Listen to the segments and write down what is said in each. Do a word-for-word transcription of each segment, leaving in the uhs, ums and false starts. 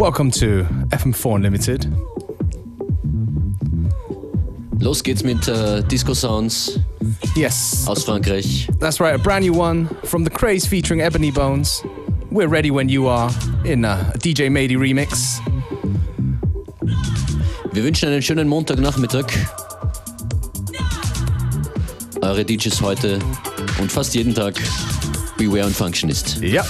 Welcome to F M four Unlimited. Los geht's mit uh, Disco Sounds. Yes. Aus Frankreich. That's right, a brand new one from The Craze featuring Ebony Bones. We're ready when you are in a D J Madey Remix. Wir wünschen einen schönen Montagnachmittag. Eure D Js heute und fast jeden Tag. Beware und Functionist. Ja.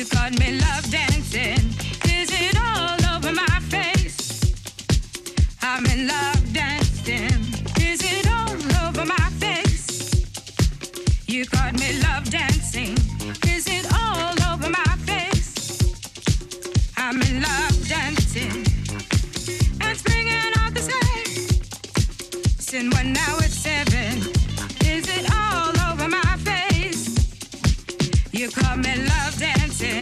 you caught me love dancing. Is it all over my face? I'm in love dancing. Is it all over my face? You caught me love dancing. Is it all over my face? I'm in love dancing. And springing out the same. And when now it's seven. Is it all over my face? You caught me love dancing.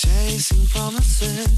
Chasing promises.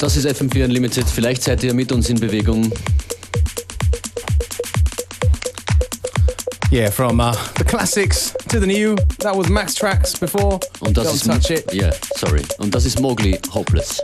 Das ist F M vier Unlimited. Vielleicht seid ihr mit uns in Bewegung. Yeah, from uh, the classics to the new. That was Max Tracks before. Und das Don't ist touch it. Yeah, sorry. Und das ist Mogli, Hopeless.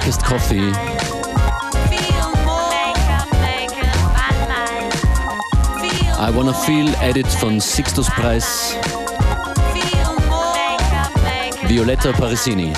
Black ist Coffee. I Wanna Feel, Edit von Sixtus Preis. Violetta Parisini.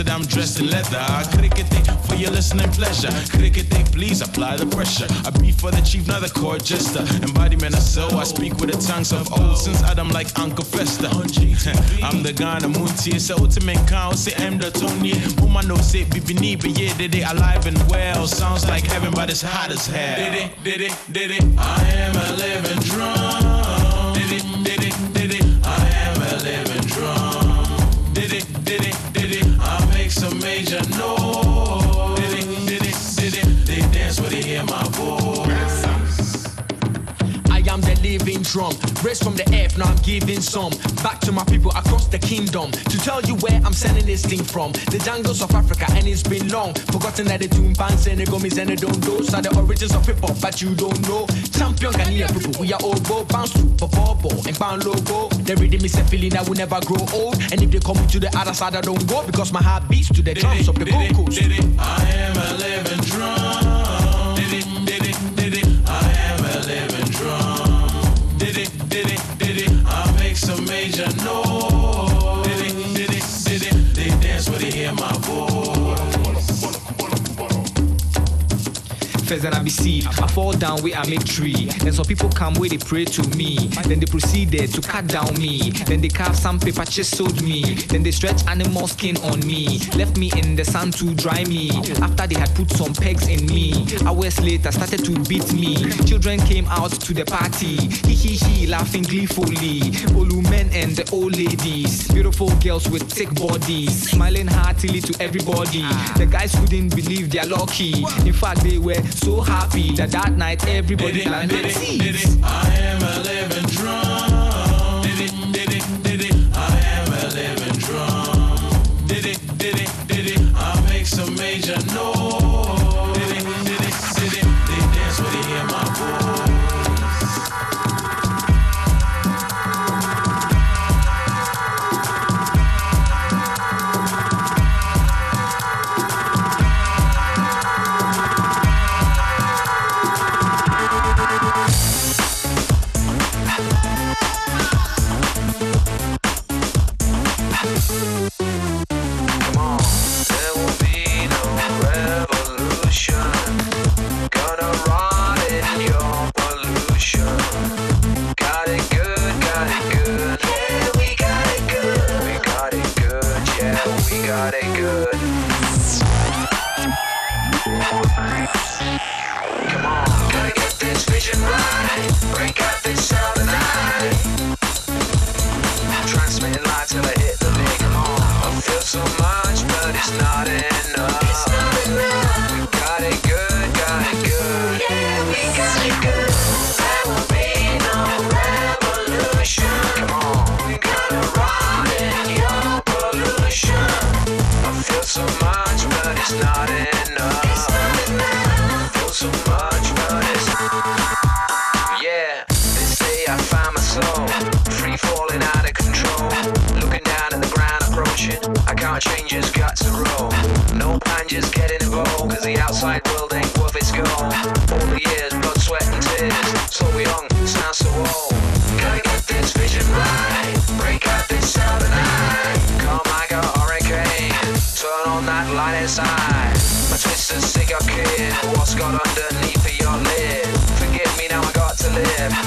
I'm dressed in leather. I cricket thing for your listening pleasure. Cricket thing, please apply the pressure. I be for the chief, not the court jester. Embodiment of soul, I speak with the tongues of old. Since Adam, like Uncle Fester. I'm the Ghana Muntie, so ultimate cow, say I'm the Tony. Whom I know, say Bibini, but yeah, did it alive and well. Sounds like heaven, but it's hot as hell. Did it, did it, did it. I am a living drum. Did it, did it, did it. I am a living drum. Did it, did it, did it. Some major noise. Did it, did it, did it, did it. drum. Raised from the earth, now I'm giving some back to my people across the kingdom. To tell you where I'm sending this thing from, the jungles of Africa, and it's been long forgotten that the Tumbans and the Gomis and the Dondos are the origins of hip hop, but you don't know. Champion Ghanaian people, we are all go bounce to Bobo and Bound Logo. The rhythm is a feeling that will never grow old, and if they come to the other side, I don't go because my heart beats to the drums of the vocals. I am a living drum. Some major noise. Did it, did it, did it. They dance when they hear my voice. First then I be seen, I fall down where I make tree. Then some people come where they pray to me. Then they proceeded to cut down me. Then they carve some paper, chiseled me. Then they stretch animal skin on me. Left me in the sun to dry me. After they had put some pegs in me. Hours later started to beat me. Children came out to the party. He he he, laughing gleefully. Olu men and the old ladies. Beautiful girls with thick bodies. Smiling heartily to everybody. The guys couldn't believe they're lucky. In fact, they were so happy that that night everybody landed. I am a living drum. Did it, did it, did it. I am a living drum. Did it, did it, did it. I make some major noise.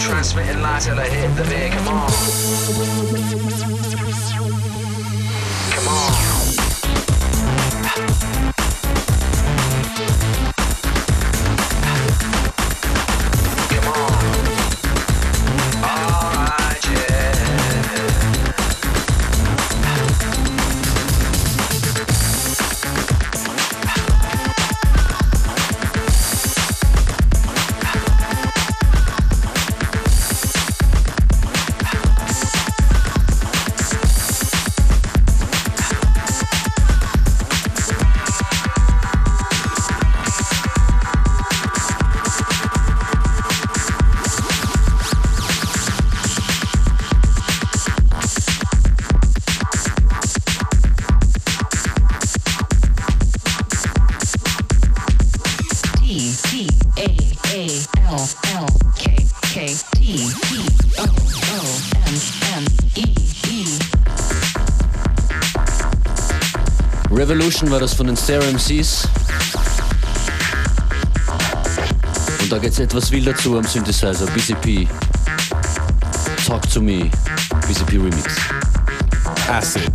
Transmitting light till I hit the beat, come on. Come on. Come on. Alright, war das von den Stereo M Cs. Und da geht's etwas wild dazu am Synthesizer. B C P. Talk to me. B C P Remix. Acid.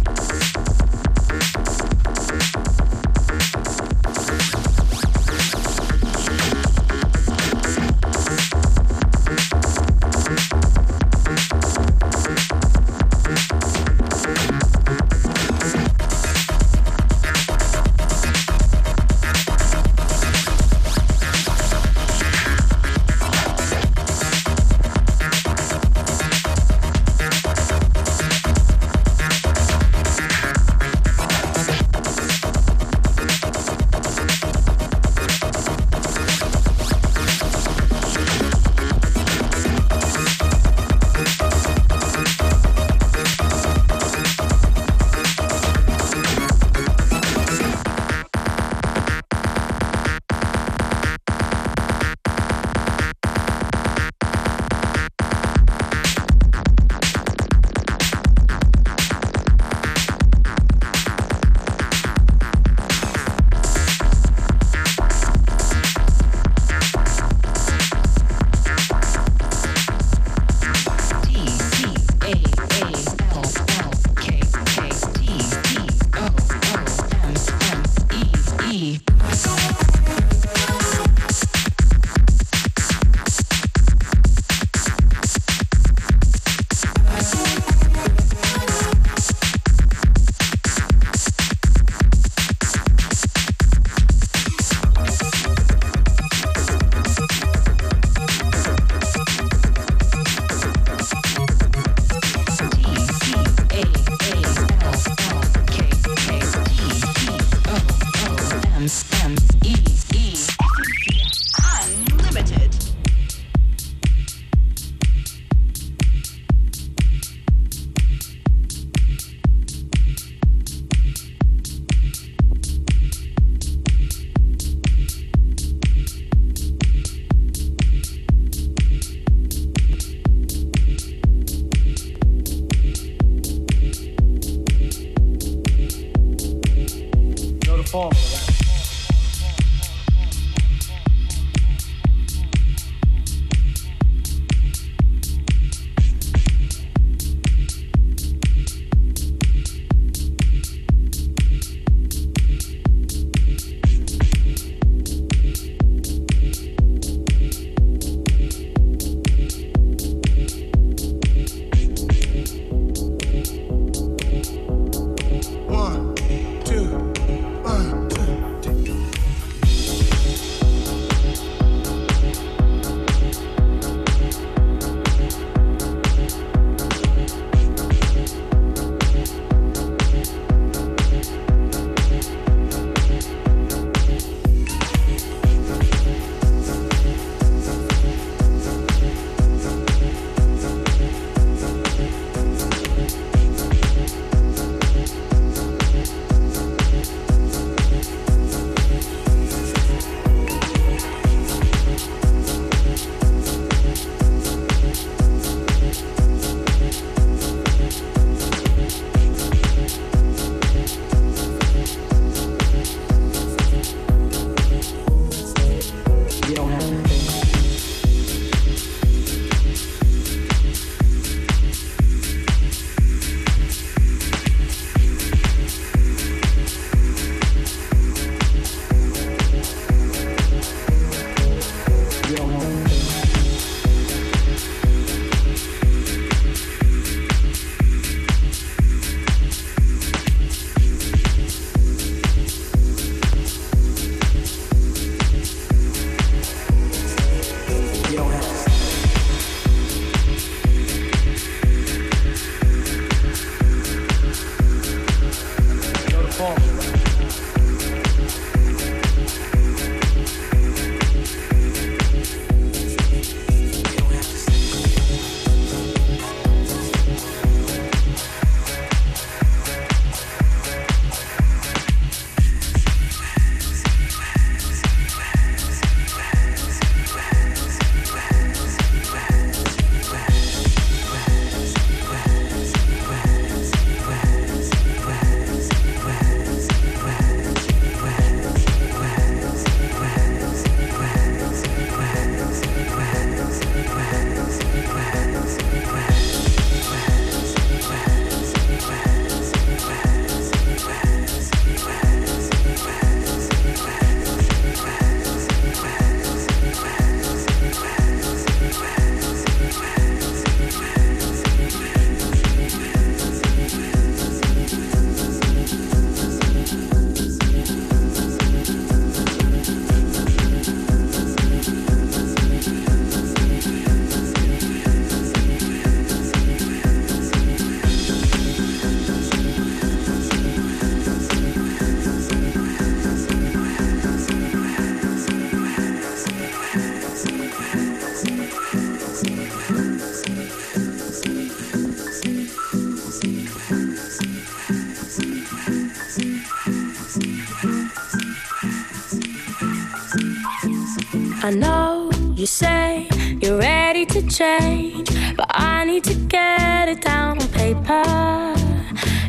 I know you say you're ready to change, but I need to get it down on paper.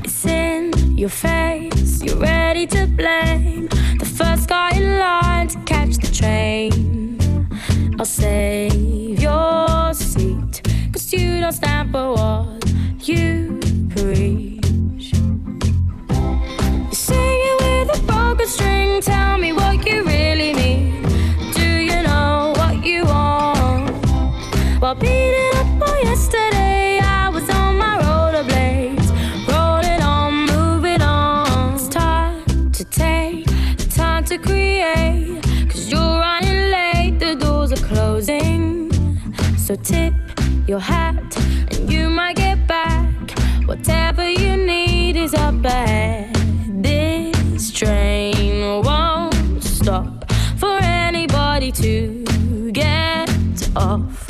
It's in your face, you're ready to blame the first guy in line to catch the train. I'll save your seat, cause you don't stand for what you preach. You're singing with a broken string, tell me what you really need. While beating up on yesterday, I was on my rollerblades, rolling on, moving on. It's time to take the time to create, cause you're running late, the doors are closing. So tip your hat and you might get back. Whatever you need is up ahead. This train won't stop for anybody to get off.